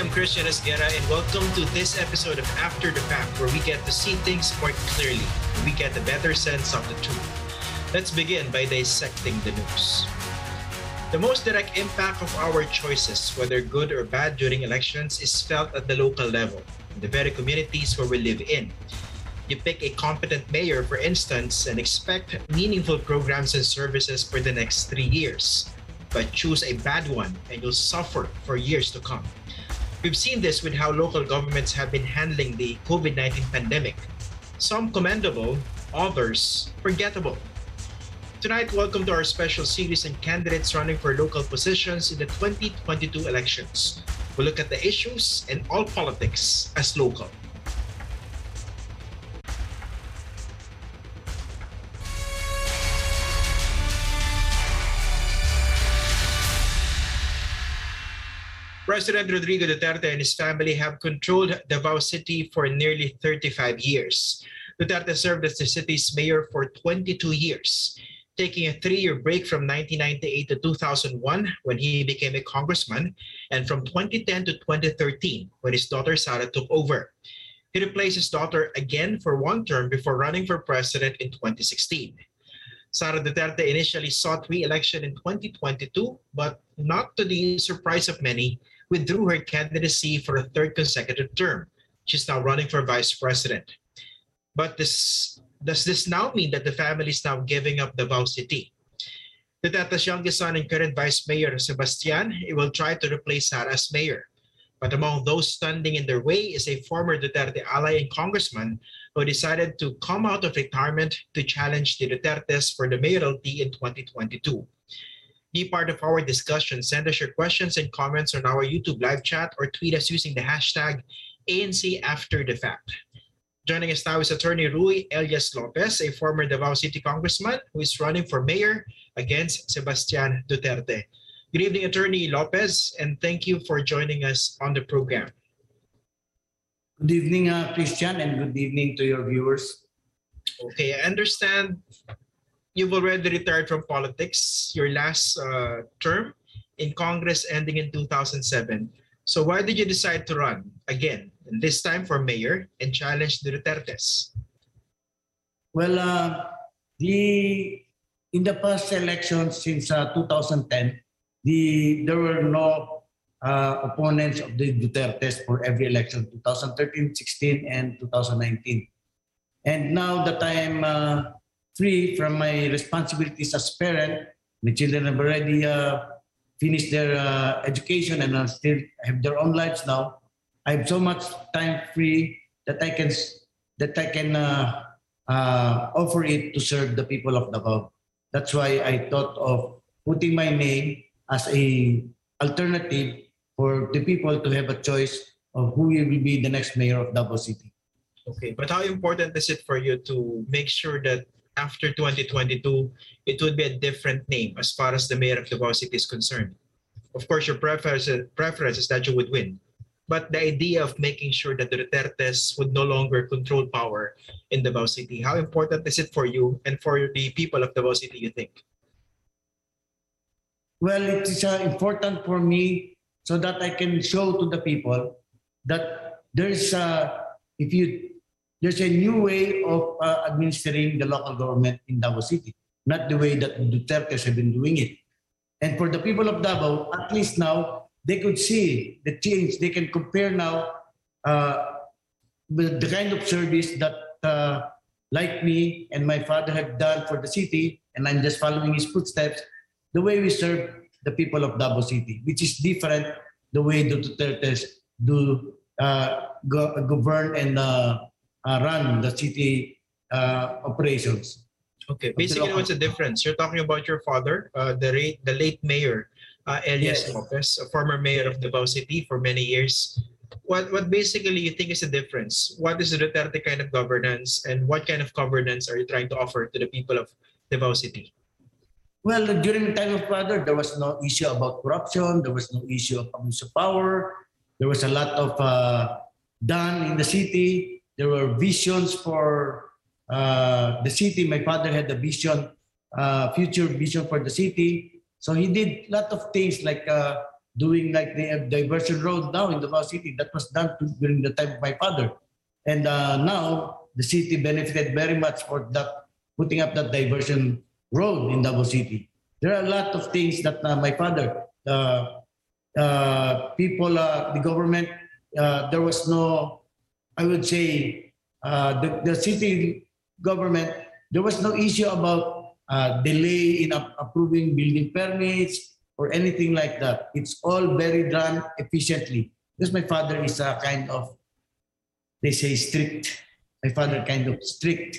I am Christian Esguera, and welcome to this episode of After the Fact, where we get to see things more clearly and we get a better sense of the truth. Let's begin by dissecting the news. The most direct impact of our choices, whether good or bad during elections, is felt at the local level, in the very communities where we live in. You pick a competent mayor, for instance, and expect meaningful programs and services for the next 3 years. But choose a bad one and you'll suffer for years to come. We've seen this with how local governments have been handling the COVID-19 pandemic. Some commendable, others forgettable. Tonight, welcome to our special series on candidates running for local positions in the 2022 elections. We'll look at the issues and all politics as local. President Rodrigo Duterte and his family have controlled Davao City for nearly 35 years. Duterte served as the city's mayor for 22 years, taking a 3-year break from 1998 to 2001 when he became a congressman, and from 2010 to 2013 when his daughter Sara took over. He replaced his daughter again for one term before running for president in 2016. Sara Duterte initially sought re-election in 2022, but not to the surprise of many, withdrew her candidacy for a third consecutive term. She's now running for vice president. But does this now mean that the family is now giving up Davao City? Duterte's youngest son and current vice mayor, Sebastian, will try to replace Sara as mayor. But among those standing in their way is a former Duterte ally and congressman who decided to come out of retirement to challenge the Dutertes for the mayoralty in 2022. Be part of our discussion. Send us your questions and comments on our YouTube live chat or tweet us using the hashtag ANCAfterTheFact. Joining us now is Attorney Rui Elias Lopez, a former Davao City congressman who is running for mayor against Sebastian Duterte. Good evening, Attorney Lopez, and thank you for joining us on the program. Good evening, Christian, and good evening to your viewers. Okay, I understand you've already retired from politics, your last term in Congress ending in 2007. So why did you decide to run again, and this time for mayor, and challenge the Dutertes? Well, in the past election since 2010, there were no opponents of the Dutertes for every election, 2013, 16, and 2019. And now that I am free from my responsibilities as parent. My children have already finished their education and are still have their own lives now. I have so much time free that I can offer it to serve the people of Davao. That's why I thought of putting my name as a alternative for the people to have a choice of who will be the next mayor of Davao City. Okay, but how important is it for you to make sure that after 2022, it would be a different name as far as the mayor of Davao City is concerned? Of course, your preference is that you would win. But the idea of making sure that the Dutertes would no longer control power in Davao City, how important is it for you and for the people of Davao City, you think? Well, it is important for me so that I can show to the people that there's a new way of administering the local government in Davao City, not the way that Dutertes have been doing it. And for the people of Davao, at least now, they could see the change. They can compare now with the kind of service that, like me and my father had done for the city, and I'm just following his footsteps, the way we serve the people of Davao City, which is different the way the Dutertes do govern and run the city operations. Okay, basically what's the difference? You're talking about your father, the late mayor, Elias Lopez, a former mayor of Davao City for many years. What basically you think is the difference? What is the Duterte kind of governance, and what kind of governance are you trying to offer to the people of Davao City? Well, during the time of father, there was no issue about corruption, there was no issue of abuse of power, there was a lot of done in the city. There were visions for the city. My father had a vision, future vision for the city. So he did a lot of things like doing like the diversion road now in Davao City. That was done during the time of my father. And now the city benefited very much for that, putting up that diversion road in Davao City. There are a lot of things that my father, people, the government, there was no, I would say, the city government, there was no issue about delay in approving building permits or anything like that. It's all very done efficiently. Because my father is a kind of, they say strict. My father kind of strict.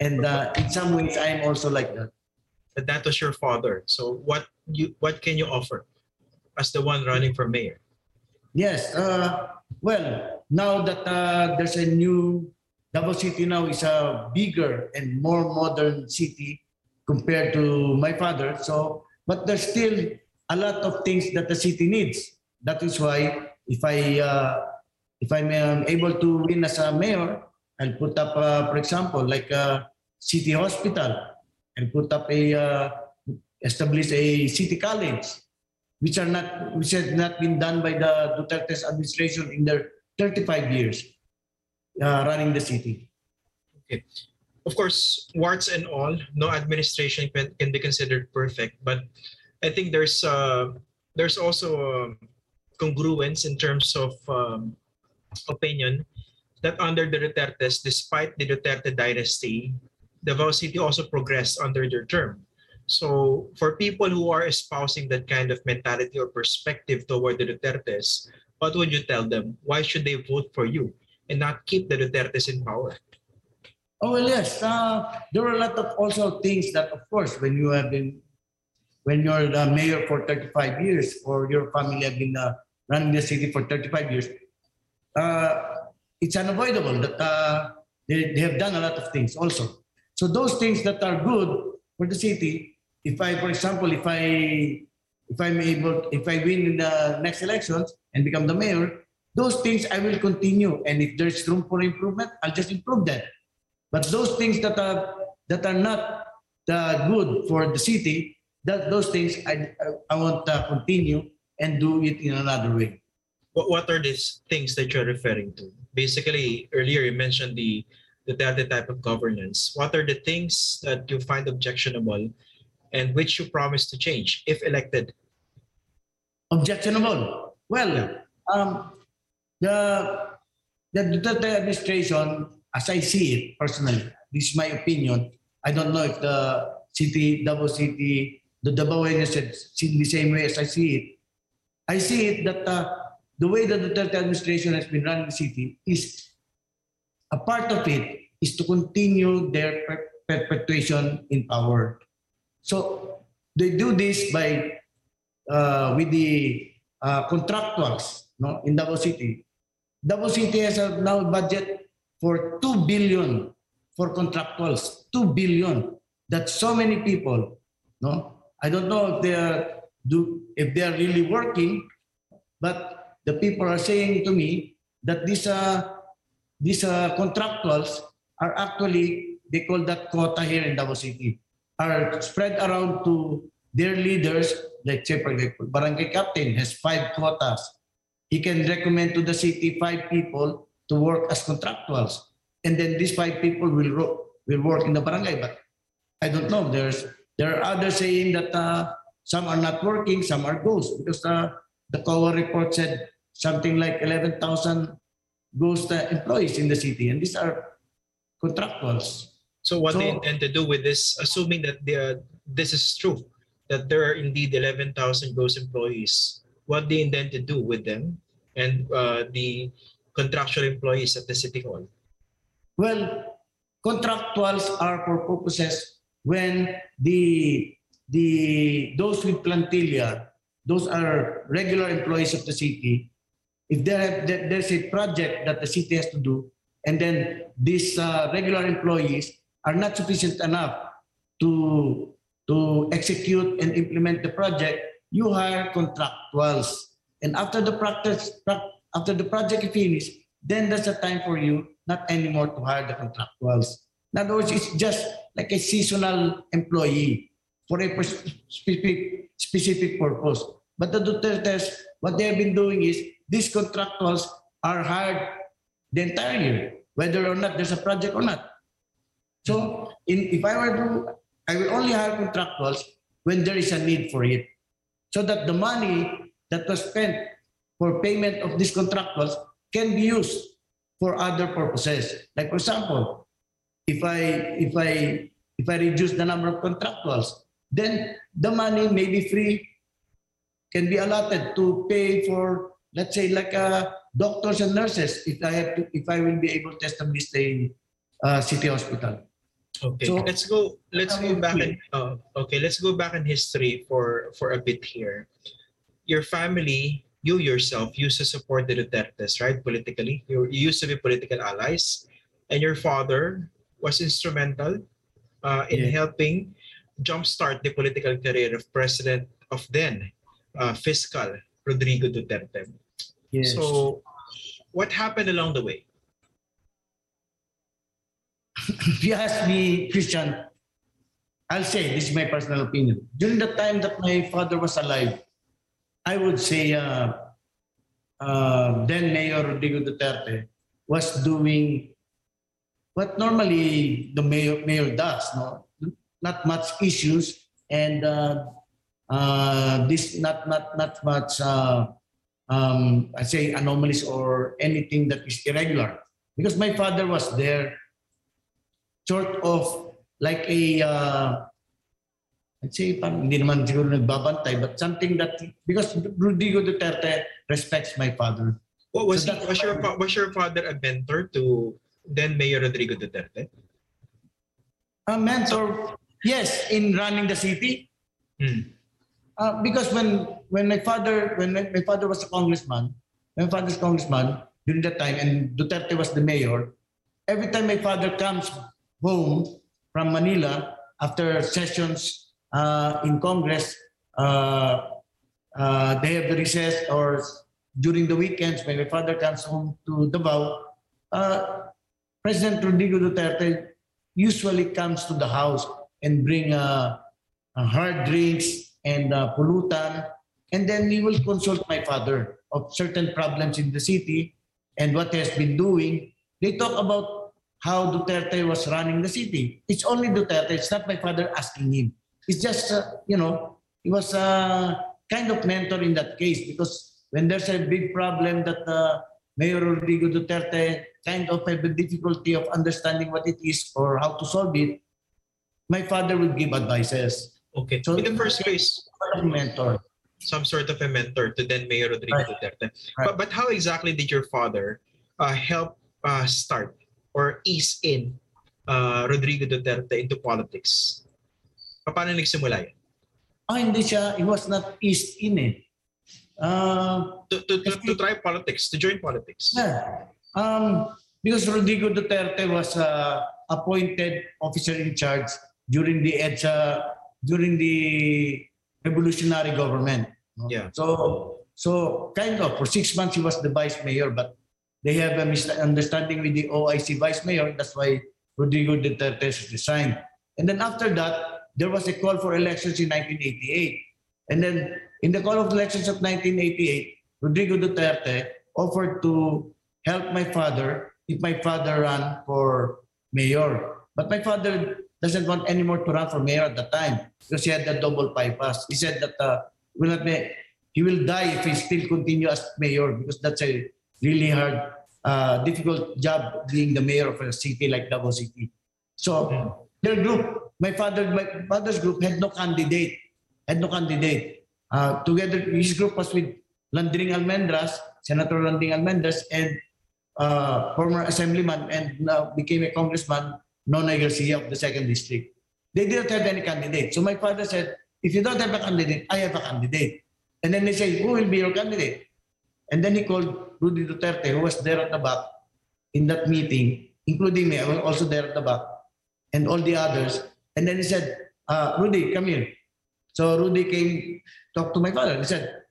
And in some ways, I'm also like that. But that was your father. So what can you offer as the one running for mayor? Yes. Well, now that there's a new, Davao City now is a bigger and more modern city compared to my father. So, but there's still a lot of things that the city needs. That is why if I'm able to win as a mayor, I'll put up, for example, like a city hospital, and put up a establish a city college, which has not been done by the Duterte's administration in their 35 years running the city. Okay, of course, warts and all, no administration can be considered perfect, but I think there's also congruence in terms of opinion that under the Dutertes, despite the Duterte dynasty, Davao City also progressed under their term. So for people who are espousing that kind of mentality or perspective toward the Dutertes, what would you tell them? Why should they vote for you and not keep the Dutertes in power? Oh, well, yes. There are a lot of also things that, of course, when you're the mayor for 35 years or your family have been running the city for 35 years, it's unavoidable that they have done a lot of things also. So those things that are good for the city, if I, for example, if I win in the next elections and become the mayor, those things I will continue. And if there's room for improvement, I'll just improve that. But those things that are not good for the city, those things I want to continue and do it in another way. What are these things that you're referring to? Basically, earlier you mentioned the type of governance. What are the things that you find objectionable and which you promise to change if elected? Objectionable? Well, the Duterte administration, as I see it personally, this is my opinion. I don't know if the city, Davao City, the Davaoans have seen the same way as I see it. I see it that the way the Duterte administration has been running the city is, a part of it is to continue their perpetuation in power. So they do this by with the contractuals, no, in Davao City. Davao City has a now budget for 2 billion for contractuals, 2 billion. That's so many people, no? I don't know if they are really working, but the people are saying to me that these contractuals are actually, they call that quota here in Davao City, are spread around to their leaders. Let's say, for example, barangay captain has 5 quotas. He can recommend to the city 5 people to work as contractuals. And then these 5 people will work in the barangay. But I don't know. There are others saying that some are not working, some are ghosts, because the COA report said something like 11,000 ghost employees in the city, and these are contractuals. So what they intend to do with this, assuming that this is true, that there are indeed 11,000 ghost employees, what they intend to do with them and the contractual employees at the City Hall? Well, contractuals are for purposes when those with plantilla, those are regular employees of the city. If there's a project that the city has to do, and then these regular employees are not sufficient enough to execute and implement the project, you hire contractuals. And after the project is finished, then there's a time for you not anymore to hire the contractuals. In other words, it's just like a seasonal employee for a specific purpose. But the Dutertes, what they have been doing is these contractuals are hired the entire year, whether or not there's a project or not. So if I were to, I will only hire contractuals when there is a need for it, so that the money that was spent for payment of these contractuals can be used for other purposes. Like for example, if I reduce the number of contractuals, then the money may be free, can be allotted to pay for, let's say, like doctors and nurses, if I will be able to establish a city hospital. Okay, so, let's go back in history for a bit here. Your family, you yourself, used to support the Dutertes, right? Politically, you used to be political allies, and your father was instrumental in helping jumpstart the political career of president of then fiscal Rodrigo Duterte. Yes. So, what happened along the way? If you ask me, Christian, I'll say this is my personal opinion. During the time that my father was alive, I would say then Mayor Rodrigo Duterte was doing what normally the mayor does, no? Not much issues and this not much. I say anomalies or anything that is irregular, because my father was there, sort of like a I'd say hindi naman siguro nagbabantay, but something that, because Rodrigo Duterte respects my father. What was so he? Was your father a mentor to then Mayor Rodrigo Duterte? A mentor, yes, in running the city. Mm. Because when my father was a congressman, my father's congressman during that time, and Duterte was the mayor, every time my father comes home from Manila after sessions in Congress, they have the recess, or during the weekends when my father comes home to Davao, President Rodrigo Duterte usually comes to the house and bring hard drinks and pollutant, and then he will consult my father of certain problems in the city and what he has been doing. They talk about how Duterte was running the city. It's only Duterte, it's not my father asking him. It's just, he was a kind of mentor in that case, because when there's a big problem that Mayor Rodrigo Duterte kind of had the difficulty of understanding what it is or how to solve it, my father would give advices. Okay, so in the first place, mentor, some sort of a mentor to then Mayor Rodrigo Duterte. Right. But how exactly did your father help start or ease in Rodrigo Duterte into politics? Paano nagsimula yun? Oh, hindi siya. He was not eased in it. To try politics, to join politics. Yeah. Because Rodrigo Duterte was appointed officer in charge during the EDSA, during the revolutionary government. Yeah. So kind of, for 6 months, he was the vice mayor, but they have a misunderstanding with the OIC vice mayor. That's why Rodrigo Duterte resigned. And then after that, there was a call for elections in 1988. And then in the call of elections of 1988, Rodrigo Duterte offered to help my father if my father ran for mayor. But my father doesn't want anymore to run for mayor at the time because he had the double bypass. He said that he will die if he still continues as mayor, because that's a really hard, difficult job being the mayor of a city like Davao City. So their group, my father's group, had no candidate. Together, his group was with Landring Almendras, Senator Landring Almendras, and former assemblyman and became a congressman, Nonoy Garcia of the 2nd District. They didn't have any candidate. So my father said, if you don't have a candidate, I have a candidate. And then they say, who will be your candidate? And then he called Rudy Duterte, who was there at the back in that meeting, including me, I was also there at the back, and all the others. And then he said, Rudy, come here. So Rudy came, talked to my father. He said,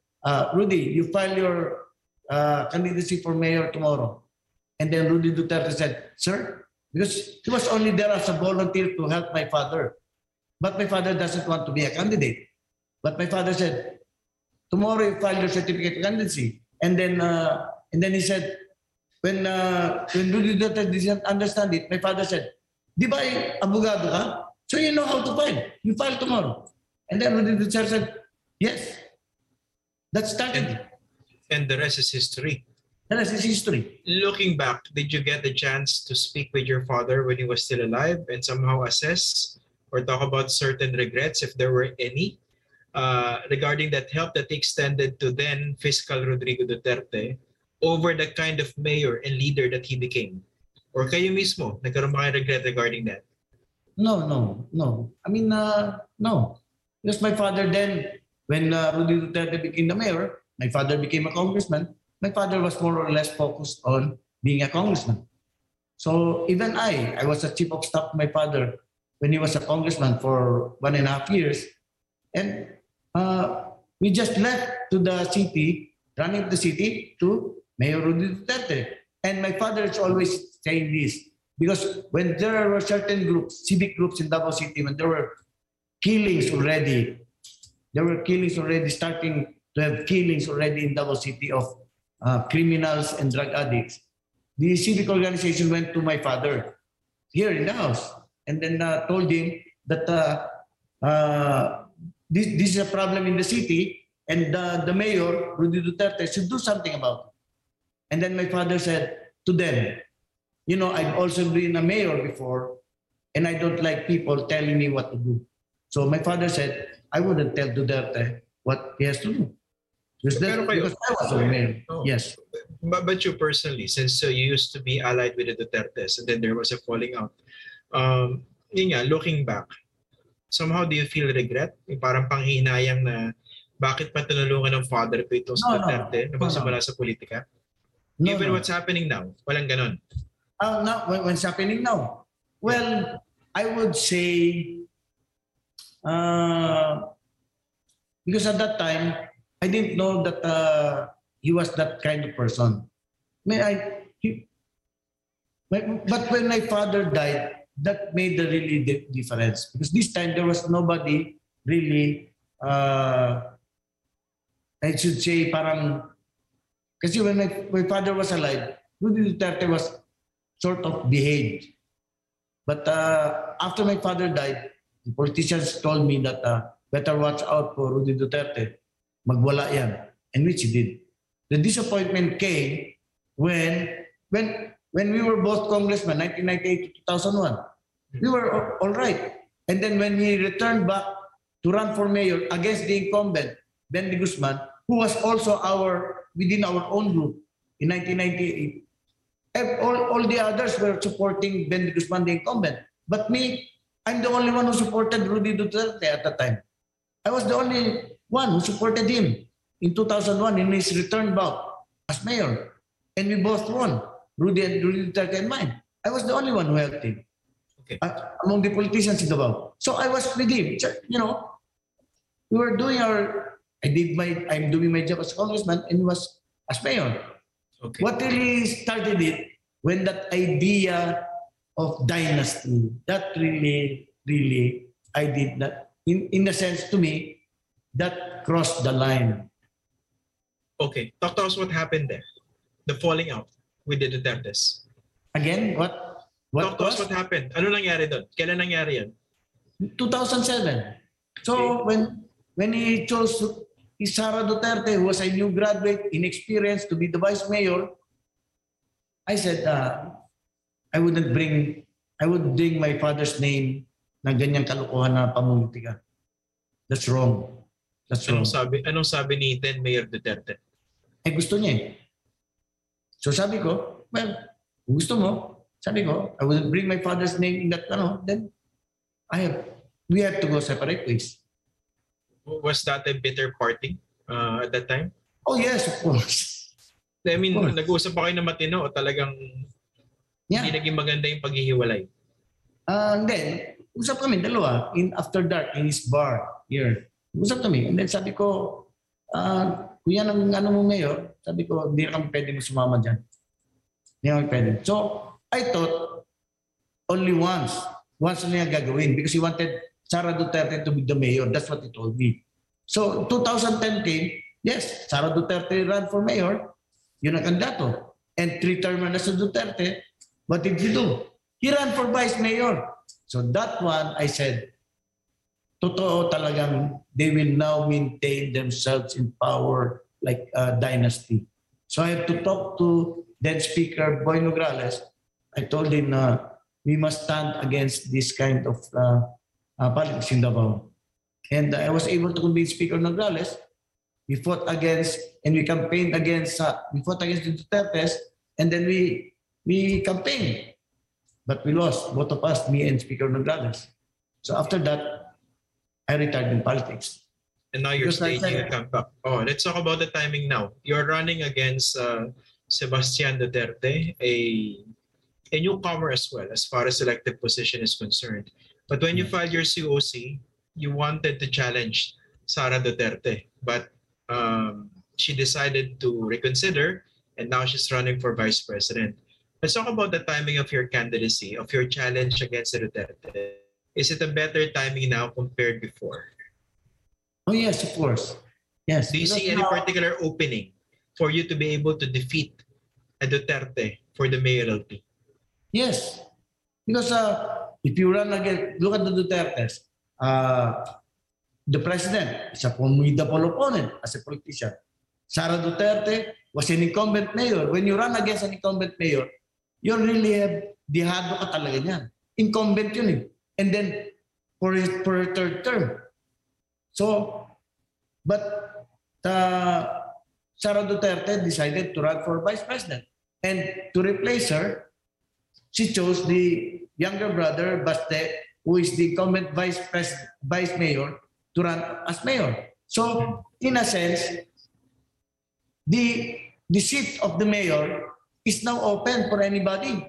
Rudy, you file your candidacy for mayor tomorrow. And then Rudy Duterte said, sir, because he was only there as a volunteer to help my father. But my father doesn't want to be a candidate. But my father said, Tomorrow you file your certificate of candidacy. And then he said, when Rodrigo Duterte didn't understand it, my father said, "Di ba abogado ka? So you know how to file. You file tomorrow." And then Rodrigo Duterte said, "Yes." That started. And the rest is history. The rest is history. Looking back, did you get the chance to speak with your father when he was still alive and somehow assess or talk about certain regrets, if there were any, regarding that help that extended to then fiscal Rodrigo Duterte over the kind of mayor and leader that he became? Or kayo mismo, nagkaroon ba kayo regret regarding that? No. I mean, no. Because my father then, when Rodrigo Duterte became the mayor, my father became a congressman. My father was more or less focused on being a congressman. So even I was a chief of staff to my father when he was a congressman for 1.5 years. And we just left to the city, running the city to Mayor Rodrigo Duterte. And my father is always saying this, because when there were certain groups, civic groups in Davao City, when there were killings already, starting to have killings already in Davao City of criminals and drug addicts. The civic organization went to my father here in the house and then told him that this is a problem in the city and the mayor, Rodrigo Duterte, should do something about it. And then my father said to them, "You know, I've also been a mayor before, and I don't like people telling me what to do." So my father said, "I wouldn't tell Duterte what he has to do." Because I was a mayor, yes. But you personally, since you used to be allied with the Dutertes, and then there was a falling out, looking back, somehow do you feel regret? Parang panghinayang na, bakit patanulungan ng father ko itong Duterte na magsimula sa politika? Given what's happening now, walang ganon. What's happening now? Well, I would say, because at that time, I didn't know that he was that kind of person. But when my father died, that made the really difference. Because this time there was nobody really, I should say, parang, because when my father was alive, Rodrigo Duterte was sort of behaved. But after my father died, the politicians told me that better watch out for Rodrigo Duterte. Magwala yan, and which he did. The disappointment came when we were both congressmen, 1998 to 2001. We were all right. And then when he returned back to run for mayor against the incumbent, Ben De Guzman, who was also within our own group in 1998, all the others were supporting Ben De Guzman, the incumbent. But me, I'm the only one who supported Rodrigo Duterte at the time. I was the only one who supported him in 2001 in his return bout as mayor. And we both won, Rodrigo Duterte and mine. I was the only one who helped him among the politicians in Davao. So I was with him. You know, we were doing I'm doing my job as congressman and he was as mayor. Okay. What really started it when that idea of dynasty, that really, I did that. In a sense, to me, that crossed the line. Okay. Talk to us what happened there. The falling out with the Dutertes. Again, what? Talk to us what happened. Ano nangyari doon? Kailan nangyari yan? 2007. So, okay. when he chose Sara Duterte, who was a new graduate, inexperienced, to be the vice mayor, I said, I would bring my father's name na ganyang kalukuhan na pamumulitika. That's wrong. Anong sabi ni then Mayor Duterte? Gusto niya eh. So sabi ko, gusto mo, sabi ko, I will bring my father's name in that, then we have to go separate ways. Was that a bitter parting at that time? Oh yes, of course. I mean, nag-uusap pa kayo na matino o talagang hindi naging maganda yung paghihiwalay? Then, usap kami dalawa in After Dark in his bar here. Usap kami and then sabi ko, kuya ng ano mo ngayon, sabi ko, hindi kami pwede mo sumama dyan. Hindi kami pwede. So I thought only once na niya gagawin because he wanted Sara Duterte to be the mayor. That's what he told me. So 2010 came Yes, Sara Duterte ran for mayor. Yun ang kandidato. And three-termer na si Duterte. What did he do? He ran for vice mayor. So that one, I said, totoo talagang they will now maintain themselves in power like a dynasty. So I have to talk to then Speaker Boy Nograles. I told him we must stand against this kind of politics in Davao. And I was able to convince Speaker Nograles. We fought against and we campaigned against, we fought against the Dutertes, and then we campaigned. But we lost, both of us, me and Speaker Nograles. So after that, I retired in politics. And now you're staging a comeback. Oh, let's talk about the timing now. You're running against Sebastian Duterte, a newcomer as well, as far as elected position is concerned. But when you filed your COC, you wanted to challenge Sara Duterte, but she decided to reconsider, and now she's running for vice president. Let's talk about the timing of your candidacy, of your challenge against Duterte. Is it a better timing now compared before? Oh, yes, of course. Yes. Do you see any particular opening for you to be able to defeat a Duterte for the mayoralty? Yes. Because if you run again, look at the Dutertes. The president is a formidable opponent as a politician. Sara Duterte was an incumbent mayor. When you run against an incumbent mayor, you really have dihado ka talaga niyan. Incumbent yun eh. And then for a third term. So, but Sara Duterte decided to run for vice president. And to replace her, she chose the younger brother, Baste, who is the incumbent vice mayor, to run as mayor. So, in a sense, the seat of the mayor is now open for anybody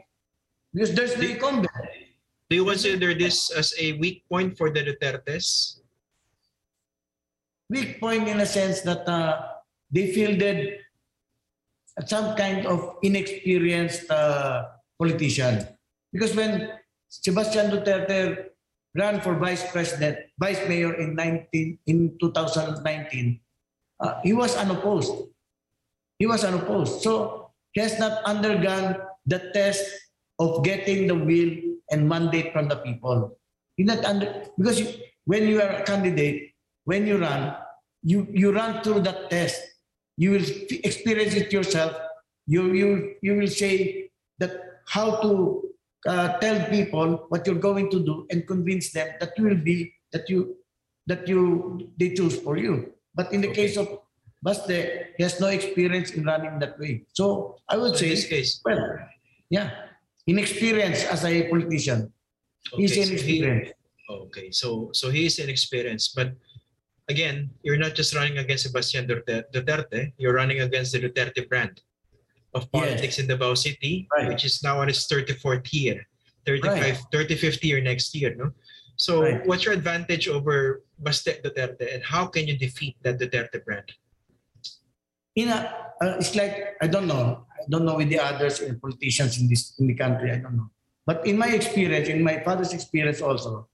because there's no incumbent. Do you consider this as a weak point for the Dutertes? Weak point in a sense that they fielded some kind of inexperienced politician. Because when Sebastian Duterte ran for vice president, vice mayor in 2019, he was unopposed. He was unopposed. So he has not undergone the test of getting the will and mandate from the people. He not under, because you, when you are a candidate, when you run, you run through that test. You will experience it yourself. You will say that how to tell people what you're going to do and convince them that you will be they choose for you. But in the case of Baste, he has no experience in running that way. So I would say, in this case, well, yeah, inexperienced as a politician. Okay, he's inexperienced. So he is inexperienced. But again, you're not just running against Sebastian Duterte. You're running against the Duterte brand of politics in Davao City, which is now on its 34th year, 35th year next year. No? So what's your advantage over Baste Duterte, and how can you defeat that Duterte brand? It's like, I don't know with the others and politicians in the country, I don't know. But in my experience, in my father's experience also,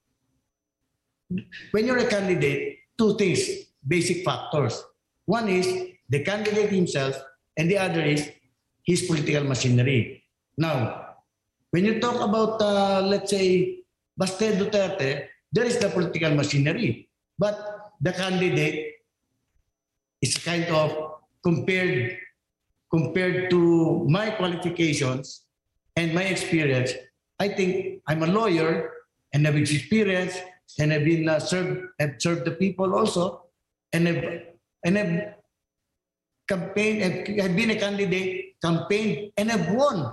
when you're a candidate, two things, basic factors. One is the candidate himself, and the other is his political machinery. Now, when you talk about, let's say, Baste Duterte, there is the political machinery, but the candidate is kind of compared to my qualifications and my experience. I think I'm a lawyer and have experience and have been served the people also, and have campaigned, have been a candidate, campaigned, and have won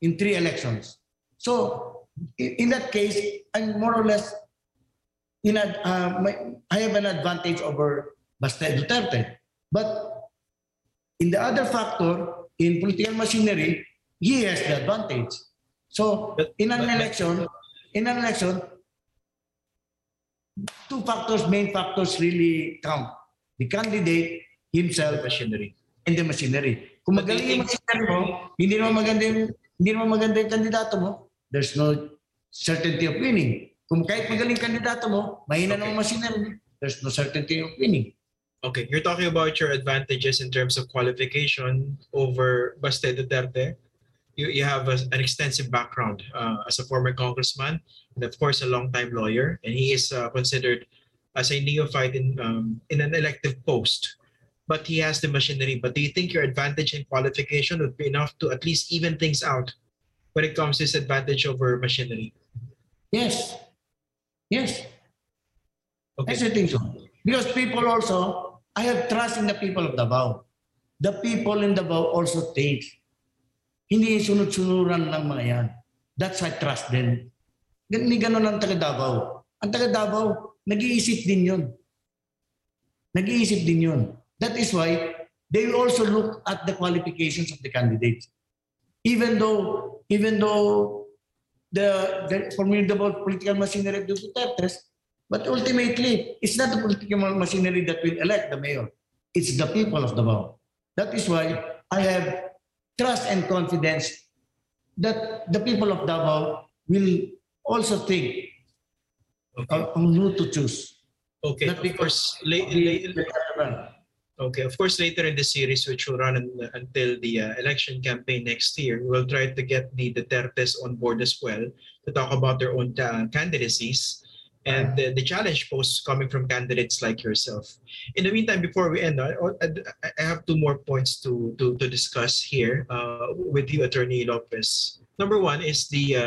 in 3 elections. So in that case, I'm more or less I have an advantage over Baste Duterte, but in the other factor, in political machinery, he has the advantage. So in an election, two factors, main factors really count. The candidate himself, machinery, and the machinery. Kung magaling yung machinery mo, hindi naman maganda yung kandidato mo, there's no certainty of winning. Kung kahit magaling kandidato mo, mahina naman machinery, there's no certainty of winning. Okay, you're talking about your advantages in terms of qualification over Baste Duterte. You have an extensive background as a former congressman and, of course, a long-time lawyer. And he is considered as a neophyte in an elective post. But he has the machinery. But do you think your advantage in qualification would be enough to at least even things out when it comes to this advantage over machinery? Yes. Yes. Okay. Yes, I think so. Because people also... I have trust in the people of Davao. The people in Davao also think. Hindi sunod-sunuran lang mga yan. That's why I trust them. Hindi ganun ang taga-Davao. Ang taga-Davao, nag-iisip din yun. Nag-iisip din yun. That is why they will also look at the qualifications of the candidates. Even though the formidable political machinery of Duterte, but ultimately, it's not the political machinery that will elect the mayor. It's the people of Davao. That is why I have trust and confidence that the people of Davao will also think on who to choose. Okay, of course, later in the series, which will run until the election campaign next year, we'll try to get the Dutertes on board as well to talk about their own candidacies and the challenge posts coming from candidates like yourself. In the meantime, before we end, I have two more points to discuss here with you, Attorney Lopez. Number one is the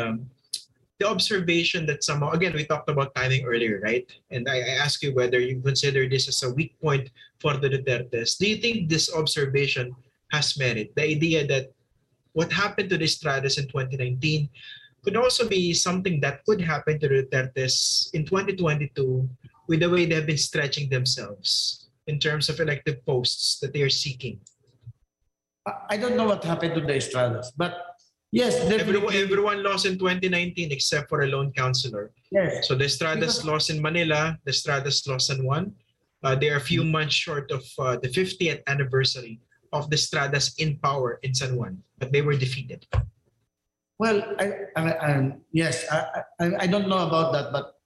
observation that somehow, again, we talked about timing earlier, right? And I asked you whether you consider this as a weak point for the Dutertes. Do you think this observation has merit? The idea that what happened to the Estrada's in 2019 could also be something that could happen to Dutertes in 2022 with the way they have been stretching themselves in terms of elective posts that they are seeking. I don't know what happened to the Estradas, but yes. Everyone lost in 2019 except for a lone councillor. Yes. So the Estradas lost in Manila, the Estradas lost in Juan. They are a few months short of the 50th anniversary of the Estradas in power in San Juan, but they were defeated. Well, I don't know about that, but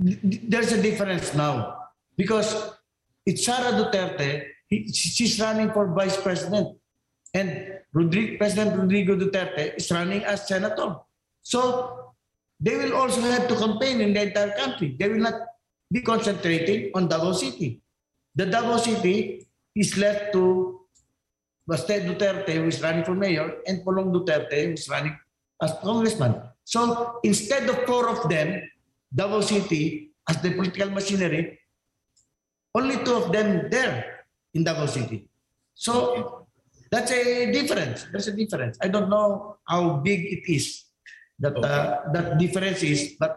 there's a difference now because it's Sara Duterte. She's running for vice president, and President Rodrigo Duterte is running as senator. So they will also have to campaign in the entire country. They will not be concentrating on Davao City. The Davao City is left to Baste Duterte, who is running for mayor, and Paulo Duterte, who is running as congressman. So instead of four of them, Davao City, as the political machinery, only two of them there in Davao City. So that's a difference. There's a difference. I don't know how big it is that difference is, but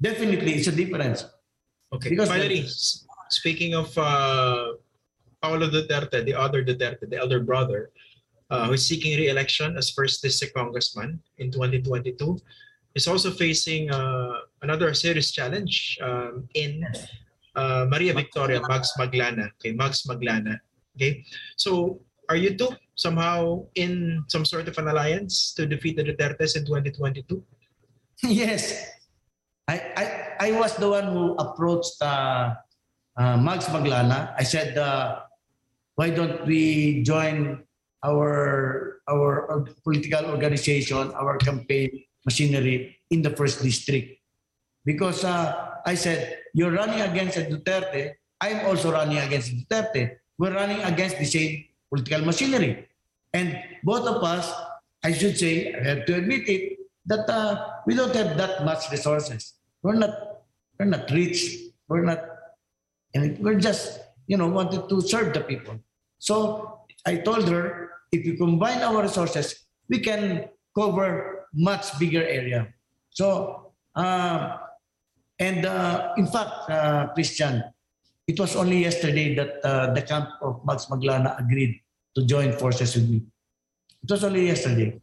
definitely it's a difference. Okay, because finally, speaking of... Paulo Duterte, the other Duterte, the elder brother, who's seeking re-election as first district congressman in 2022, is also facing another serious challenge in Maria Victoria Maglana. Okay, Maglana. Okay, so are you two somehow in some sort of an alliance to defeat the Dutertes in 2022? Yes, I was the one who approached Maglana. I said. Why don't we join our political organization, our campaign machinery in the first district? Because I said, you're running against Duterte. I'm also running against Duterte. We're running against the same political machinery. And both of us, I should say, I have to admit it, that we don't have that much resources. We're not rich. We're just... wanted to serve the people. So I told her, if you combine our resources, we can cover much bigger area. So, in fact, Christian, it was only yesterday that the camp of Maglana agreed to join forces with me. It was only yesterday.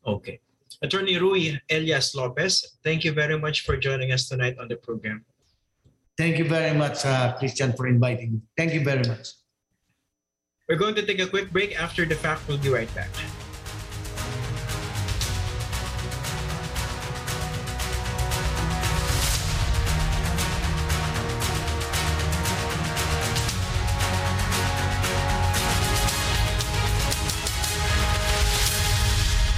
Okay. Attorney Rui Elias Lopez, thank you very much for joining us tonight on the program. Thank you very much, Christian, for inviting me. Thank you very much. We're going to take a quick break. After the fact, we'll be right back.